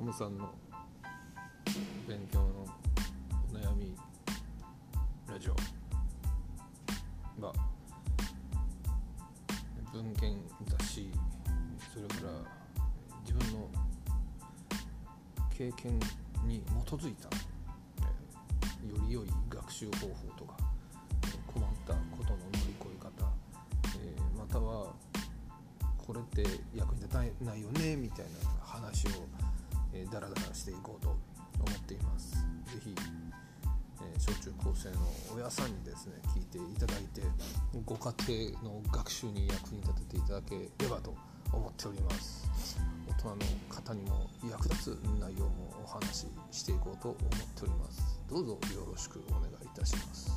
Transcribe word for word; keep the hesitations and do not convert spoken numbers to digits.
コムさんの勉強のお悩みラジオが文献雑誌、それから自分の経験に基づいたより良い学習方法とか困ったことの乗り越え方、えー、またはこれって役に立たないよねみたいな話をダラダラしていこうと思っています。ぜひ、えー、小中高生の親さんにですね聞いていただいて、ご家庭の学習に役に立てていただければと思っております。大人の方にも役立つ内容もお話ししていこうと思っております。どうぞよろしくお願いいたします。